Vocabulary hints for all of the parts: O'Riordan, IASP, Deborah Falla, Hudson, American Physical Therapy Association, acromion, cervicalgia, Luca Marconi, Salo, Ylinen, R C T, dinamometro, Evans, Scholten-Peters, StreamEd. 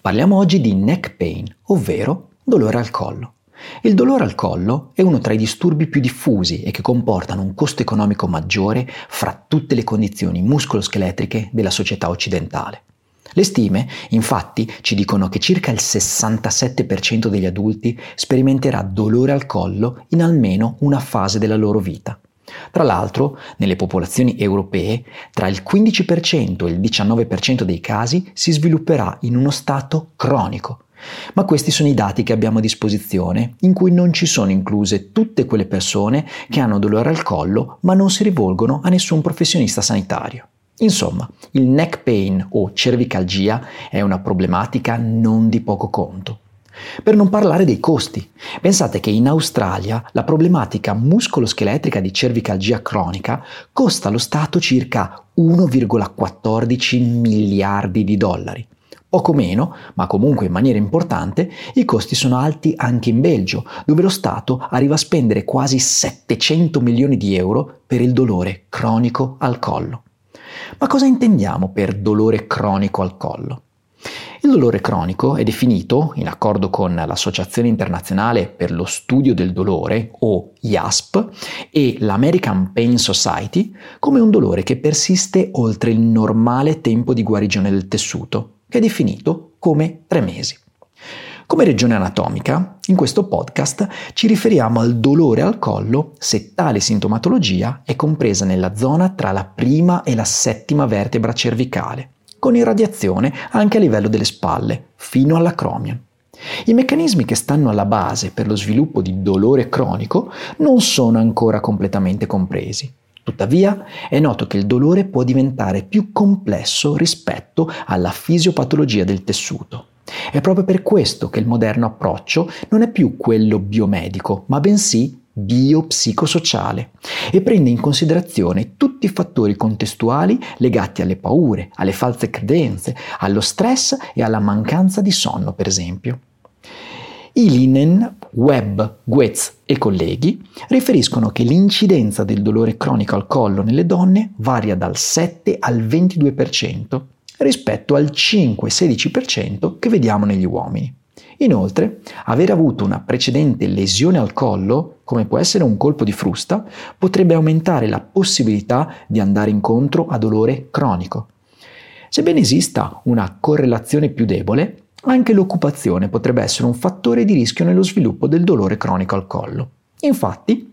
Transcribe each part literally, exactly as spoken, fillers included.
Parliamo oggi di neck pain, ovvero dolore al collo. Il dolore al collo è uno tra i disturbi più diffusi e che comportano un costo economico maggiore fra tutte le condizioni muscoloscheletriche della società occidentale. Le stime, infatti, ci dicono che circa il sessantasette per cento degli adulti sperimenterà dolore al collo in almeno una fase della loro vita. Tra l'altro, nelle popolazioni europee, tra il quindici per cento e il diciannove per cento dei casi si svilupperà in uno stato cronico. Ma questi sono i dati che abbiamo a disposizione, in cui non ci sono incluse tutte quelle persone che hanno dolore al collo ma non si rivolgono a nessun professionista sanitario. Insomma, il neck pain o cervicalgia è una problematica non di poco conto. Per non parlare dei costi, pensate che in Australia la problematica muscoloscheletrica di cervicalgia cronica costa allo Stato circa uno virgola quattordici miliardi di dollari. Poco meno, ma comunque in maniera importante, i costi sono alti anche in Belgio, dove lo Stato arriva a spendere quasi settecento milioni di euro per il dolore cronico al collo. Ma cosa intendiamo per dolore cronico al collo? Il dolore cronico è definito, in accordo con l'Associazione Internazionale per lo Studio del Dolore, o I A S P, e l'American Pain Society, come un dolore che persiste oltre il normale tempo di guarigione del tessuto, che è definito come tre mesi. Come regione anatomica, in questo podcast ci riferiamo al dolore al collo se tale sintomatologia è compresa nella zona tra la prima e la settima vertebra cervicale, con irradiazione anche a livello delle spalle, fino alla acromion. I meccanismi che stanno alla base per lo sviluppo di dolore cronico non sono ancora completamente compresi. Tuttavia, è noto che il dolore può diventare più complesso rispetto alla fisiopatologia del tessuto. È proprio per questo che il moderno approccio non è più quello biomedico, ma bensì biopsicosociale e prende in considerazione tutti i fattori contestuali legati alle paure, alle false credenze, allo stress e alla mancanza di sonno, per esempio. Ylinen, Webb, Goetz e colleghi riferiscono che l'incidenza del dolore cronico al collo nelle donne varia dal sette al ventidue per cento rispetto al cinque sedici per cento che vediamo negli uomini. Inoltre, aver avuto una precedente lesione al collo, come può essere un colpo di frusta, potrebbe aumentare la possibilità di andare incontro a dolore cronico. Sebbene esista una correlazione più debole, anche l'occupazione potrebbe essere un fattore di rischio nello sviluppo del dolore cronico al collo. Infatti,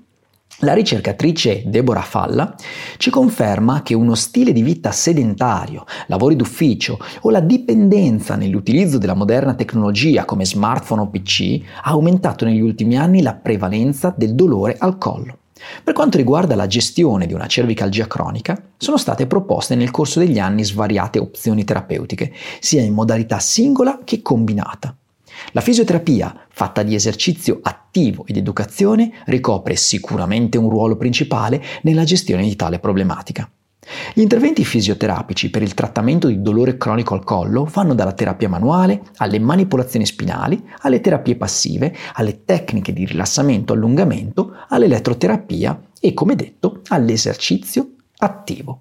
la ricercatrice Deborah Falla ci conferma che uno stile di vita sedentario, lavori d'ufficio o la dipendenza nell'utilizzo della moderna tecnologia come smartphone o P C ha aumentato negli ultimi anni la prevalenza del dolore al collo. Per quanto riguarda la gestione di una cervicalgia cronica, sono state proposte nel corso degli anni svariate opzioni terapeutiche, sia in modalità singola che combinata. La fisioterapia, fatta di esercizio attivo ed educazione, ricopre sicuramente un ruolo principale nella gestione di tale problematica. Gli interventi fisioterapici per il trattamento di dolore cronico al collo vanno dalla terapia manuale, alle manipolazioni spinali, alle terapie passive, alle tecniche di rilassamento e allungamento, all'elettroterapia e, come detto, all'esercizio attivo.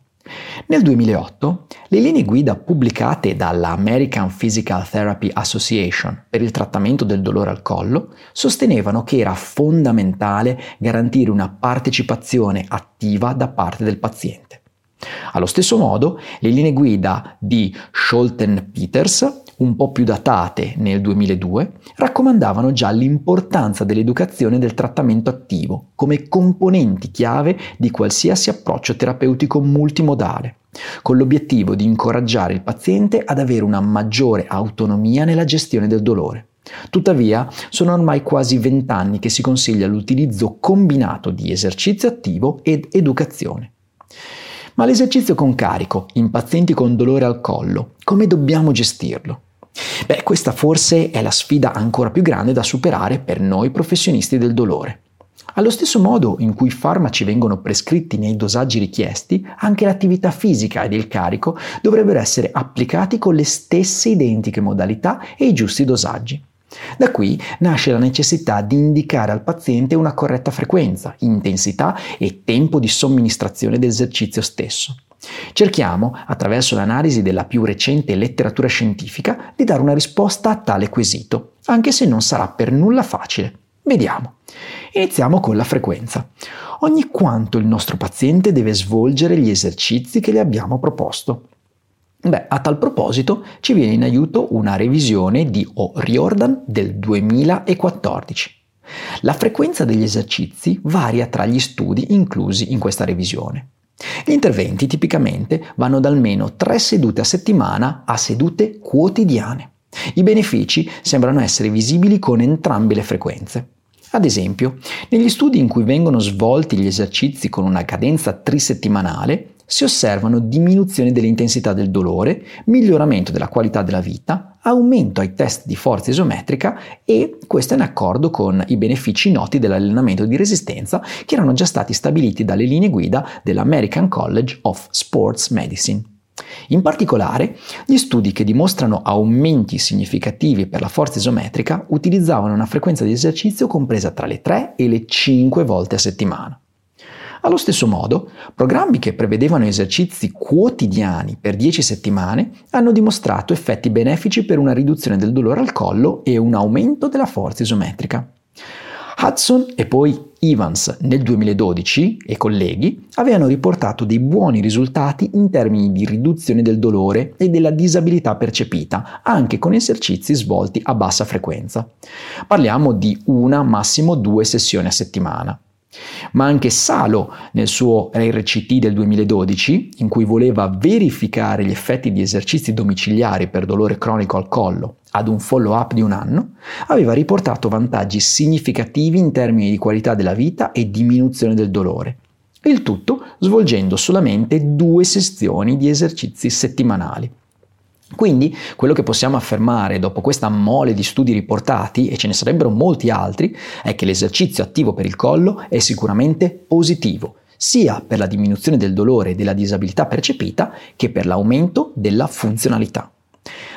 Nel duemilaotto, le linee guida pubblicate dalla American Physical Therapy Association per il trattamento del dolore al collo sostenevano che era fondamentale garantire una partecipazione attiva da parte del paziente. Allo stesso modo, le linee guida di Scholten-Peters, un po' più datate nel duemiladue, raccomandavano già l'importanza dell'educazione del trattamento attivo come componenti chiave di qualsiasi approccio terapeutico multimodale, con l'obiettivo di incoraggiare il paziente ad avere una maggiore autonomia nella gestione del dolore. Tuttavia, sono ormai quasi vent'anni che si consiglia l'utilizzo combinato di esercizio attivo ed educazione. Ma l'esercizio con carico in pazienti con dolore al collo, come dobbiamo gestirlo? Beh, questa forse è la sfida ancora più grande da superare per noi professionisti del dolore. Allo stesso modo in cui i farmaci vengono prescritti nei dosaggi richiesti, anche l'attività fisica ed il carico dovrebbero essere applicati con le stesse identiche modalità e i giusti dosaggi. Da qui nasce la necessità di indicare al paziente una corretta frequenza, intensità e tempo di somministrazione dell'esercizio stesso. Cerchiamo, attraverso l'analisi della più recente letteratura scientifica, di dare una risposta a tale quesito, anche se non sarà per nulla facile. Vediamo. Iniziamo con la frequenza. Ogni quanto il nostro paziente deve svolgere gli esercizi che le abbiamo proposto? Beh, a tal proposito ci viene in aiuto una revisione di O'Riordan del duemilaquattordici. La frequenza degli esercizi varia tra gli studi inclusi in questa revisione. Gli interventi tipicamente vanno da almeno tre sedute a settimana a sedute quotidiane. I benefici sembrano essere visibili con entrambe le frequenze. Ad esempio, negli studi in cui vengono svolti gli esercizi con una cadenza trisettimanale, si osservano diminuzione dell'intensità del dolore, miglioramento della qualità della vita, aumento ai test di forza isometrica e questo è in accordo con i benefici noti dell'allenamento di resistenza che erano già stati stabiliti dalle linee guida dell'American College of Sports Medicine. In particolare, gli studi che dimostrano aumenti significativi per la forza isometrica utilizzavano una frequenza di esercizio compresa tra le tre e le cinque volte a settimana. Allo stesso modo, programmi che prevedevano esercizi quotidiani per dieci settimane hanno dimostrato effetti benefici per una riduzione del dolore al collo e un aumento della forza isometrica. Hudson e poi Evans nel duemiladodici e colleghi avevano riportato dei buoni risultati in termini di riduzione del dolore e della disabilità percepita, anche con esercizi svolti a bassa frequenza. Parliamo di una, massimo due sessioni a settimana. Ma anche Salo, nel suo R C T del duemiladodici, in cui voleva verificare gli effetti di esercizi domiciliari per dolore cronico al collo ad un follow-up di un anno, aveva riportato vantaggi significativi in termini di qualità della vita e diminuzione del dolore. Il tutto svolgendo solamente due sessioni di esercizi settimanali. Quindi, quello che possiamo affermare dopo questa mole di studi riportati, e ce ne sarebbero molti altri, è che l'esercizio attivo per il collo è sicuramente positivo, sia per la diminuzione del dolore e della disabilità percepita, che per l'aumento della funzionalità.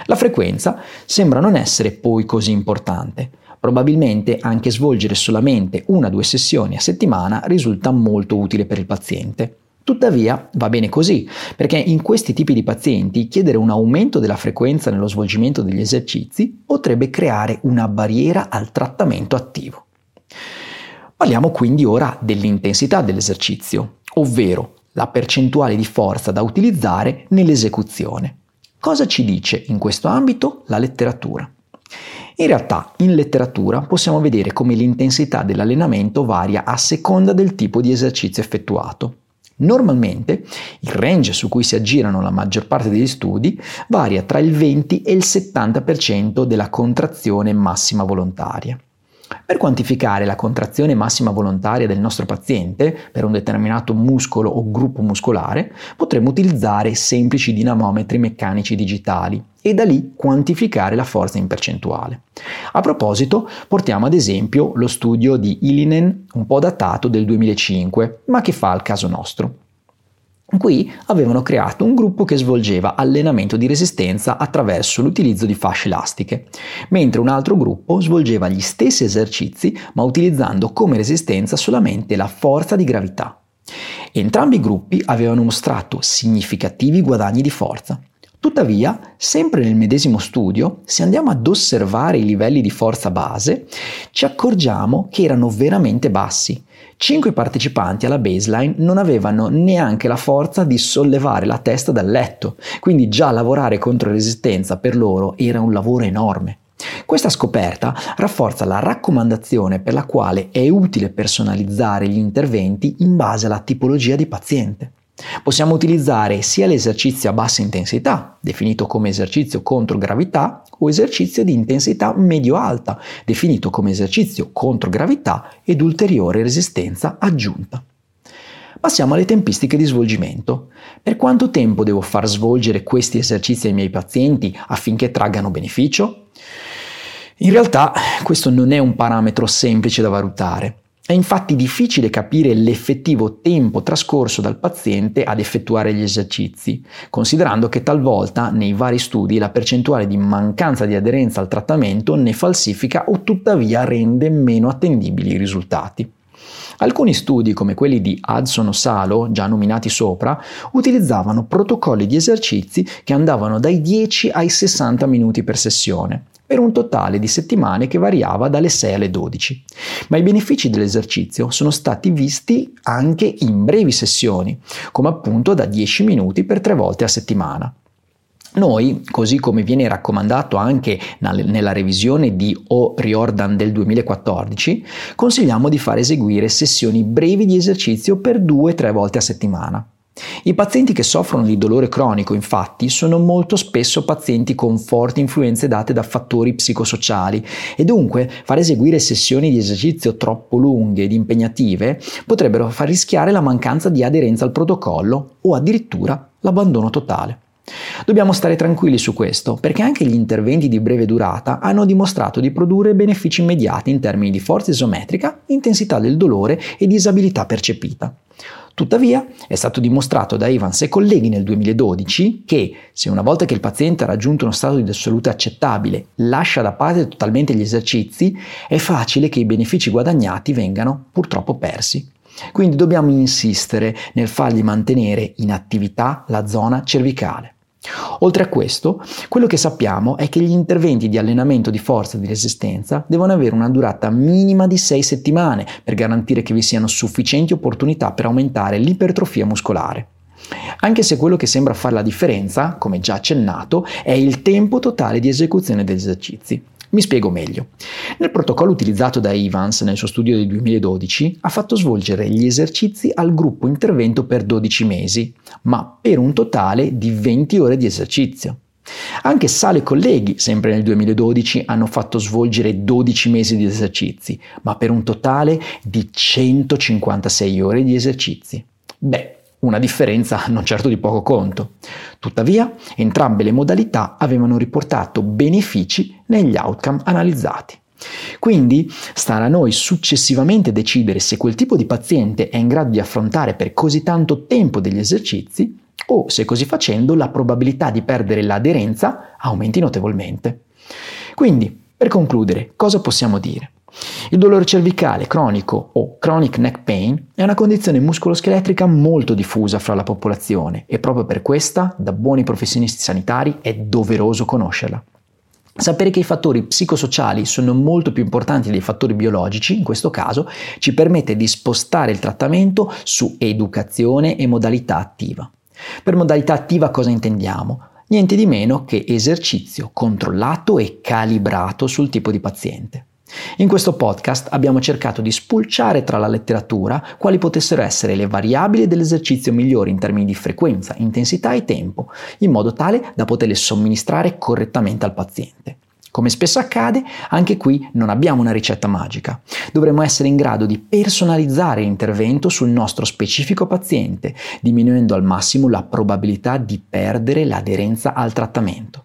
La frequenza sembra non essere poi così importante. Probabilmente anche svolgere solamente una o due sessioni a settimana risulta molto utile per il paziente. Tuttavia va bene così, perché in questi tipi di pazienti chiedere un aumento della frequenza nello svolgimento degli esercizi potrebbe creare una barriera al trattamento attivo. Parliamo quindi ora dell'intensità dell'esercizio, ovvero la percentuale di forza da utilizzare nell'esecuzione. Cosa ci dice in questo ambito la letteratura? In realtà, in letteratura possiamo vedere come l'intensità dell'allenamento varia a seconda del tipo di esercizio effettuato. Normalmente il range su cui si aggirano la maggior parte degli studi varia tra il venti e il settanta per cento della contrazione massima volontaria. Per quantificare la contrazione massima volontaria del nostro paziente per un determinato muscolo o gruppo muscolare potremmo utilizzare semplici dinamometri meccanici digitali e da lì quantificare la forza in percentuale. A proposito, portiamo ad esempio lo studio di Ylinen, un po' datato del duemilacinque, ma che fa al caso nostro. Qui avevano creato un gruppo che svolgeva allenamento di resistenza attraverso l'utilizzo di fasce elastiche, mentre un altro gruppo svolgeva gli stessi esercizi ma utilizzando come resistenza solamente la forza di gravità. Entrambi i gruppi avevano mostrato significativi guadagni di forza. Tuttavia, sempre nel medesimo studio, se andiamo ad osservare i livelli di forza base, ci accorgiamo che erano veramente bassi. Cinque partecipanti alla baseline non avevano neanche la forza di sollevare la testa dal letto, quindi già lavorare contro resistenza per loro era un lavoro enorme. Questa scoperta rafforza la raccomandazione per la quale è utile personalizzare gli interventi in base alla tipologia di paziente. Possiamo utilizzare sia l'esercizio a bassa intensità, definito come esercizio contro gravità, o esercizio di intensità medio-alta, definito come esercizio contro gravità ed ulteriore resistenza aggiunta. Passiamo alle tempistiche di svolgimento. Per quanto tempo devo far svolgere questi esercizi ai miei pazienti affinché traggano beneficio? In realtà, questo non è un parametro semplice da valutare. È infatti difficile capire l'effettivo tempo trascorso dal paziente ad effettuare gli esercizi, considerando che talvolta nei vari studi la percentuale di mancanza di aderenza al trattamento ne falsifica o tuttavia rende meno attendibili i risultati. Alcuni studi, come quelli di Hudson o Salo, già nominati sopra, utilizzavano protocolli di esercizi che andavano dai dieci ai sessanta minuti per sessione, per un totale di settimane che variava dalle sei alle dodici. Ma i benefici dell'esercizio sono stati visti anche in brevi sessioni, come appunto da dieci minuti per tre volte a settimana. Noi, così come viene raccomandato anche nella revisione di O'Riordan del duemilaquattordici, consigliamo di far eseguire sessioni brevi di esercizio per due tre volte a settimana. I pazienti che soffrono di dolore cronico, infatti, sono molto spesso pazienti con forti influenze date da fattori psicosociali e dunque far eseguire sessioni di esercizio troppo lunghe ed impegnative potrebbero far rischiare la mancanza di aderenza al protocollo o addirittura l'abbandono totale. Dobbiamo stare tranquilli su questo, perché anche gli interventi di breve durata hanno dimostrato di produrre benefici immediati in termini di forza isometrica, intensità del dolore e disabilità percepita. Tuttavia, è stato dimostrato da Evans e colleghi nel duemiladodici che, se una volta che il paziente ha raggiunto uno stato di salute accettabile, lascia da parte totalmente gli esercizi, è facile che i benefici guadagnati vengano purtroppo persi. Quindi dobbiamo insistere nel fargli mantenere in attività la zona cervicale. Oltre a questo, quello che sappiamo è che gli interventi di allenamento di forza e di resistenza devono avere una durata minima di sei settimane per garantire che vi siano sufficienti opportunità per aumentare l'ipertrofia muscolare. Anche se quello che sembra far la differenza, come già accennato, è il tempo totale di esecuzione degli esercizi. Mi spiego meglio. Nel protocollo utilizzato da Evans nel suo studio del duemiladodici ha fatto svolgere gli esercizi al gruppo intervento per dodici mesi, ma per un totale di venti ore di esercizio. Anche Salo e colleghi, sempre nel duemiladodici, hanno fatto svolgere dodici mesi di esercizi, ma per un totale di centocinquantasei ore di esercizi. Beh, una differenza non certo di poco conto. Tuttavia, entrambe le modalità avevano riportato benefici negli outcome analizzati. Quindi, starà a noi successivamente decidere se quel tipo di paziente è in grado di affrontare per così tanto tempo degli esercizi o se così facendo la probabilità di perdere l'aderenza aumenti notevolmente. Quindi, per concludere, cosa possiamo dire? Il dolore cervicale cronico o chronic neck pain è una condizione muscoloscheletrica molto diffusa fra la popolazione e proprio per questa, da buoni professionisti sanitari, è doveroso conoscerla. Sapere che i fattori psicosociali sono molto più importanti dei fattori biologici, in questo caso, ci permette di spostare il trattamento su educazione e modalità attiva. Per modalità attiva cosa intendiamo? Niente di meno che esercizio controllato e calibrato sul tipo di paziente. In questo podcast abbiamo cercato di spulciare tra la letteratura quali potessero essere le variabili dell'esercizio migliori in termini di frequenza, intensità e tempo, in modo tale da poterle somministrare correttamente al paziente. Come spesso accade, anche qui non abbiamo una ricetta magica. Dovremo essere in grado di personalizzare l'intervento sul nostro specifico paziente, diminuendo al massimo la probabilità di perdere l'aderenza al trattamento.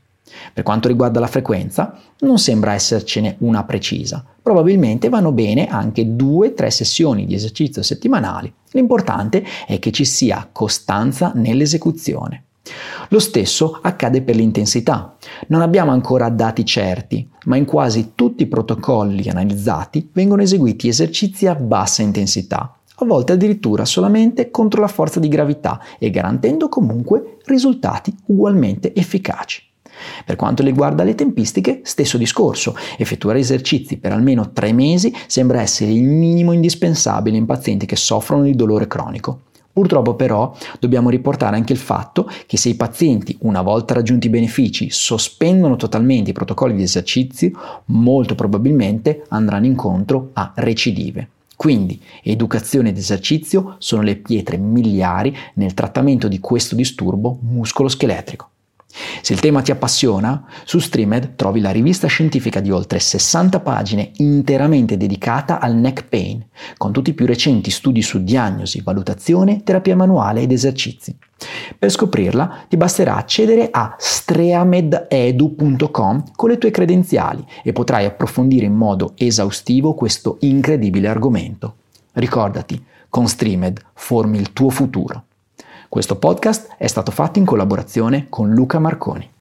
Per quanto riguarda la frequenza, non sembra essercene una precisa. Probabilmente vanno bene anche due tre sessioni di esercizio settimanali. L'importante è che ci sia costanza nell'esecuzione. Lo stesso accade per l'intensità. Non abbiamo ancora dati certi, ma in quasi tutti i protocolli analizzati vengono eseguiti esercizi a bassa intensità, a volte addirittura solamente contro la forza di gravità e garantendo comunque risultati ugualmente efficaci. Per quanto riguarda le tempistiche, stesso discorso. Effettuare esercizi per almeno tre mesi sembra essere il minimo indispensabile in pazienti che soffrono di dolore cronico. Purtroppo però dobbiamo riportare anche il fatto che se i pazienti, una volta raggiunti i benefici, sospendono totalmente i protocolli di esercizi, molto probabilmente andranno incontro a recidive. Quindi educazione ed esercizio sono le pietre miliari nel trattamento di questo disturbo muscoloscheletrico. Se il tema ti appassiona, su StreamEd trovi la rivista scientifica di oltre sessanta pagine interamente dedicata al neck pain, con tutti i più recenti studi su diagnosi, valutazione, terapia manuale ed esercizi. Per scoprirla ti basterà accedere a streamed edu punto com con le tue credenziali e potrai approfondire in modo esaustivo questo incredibile argomento. Ricordati, con StreamEd formi il tuo futuro. Questo podcast è stato fatto in collaborazione con Luca Marconi.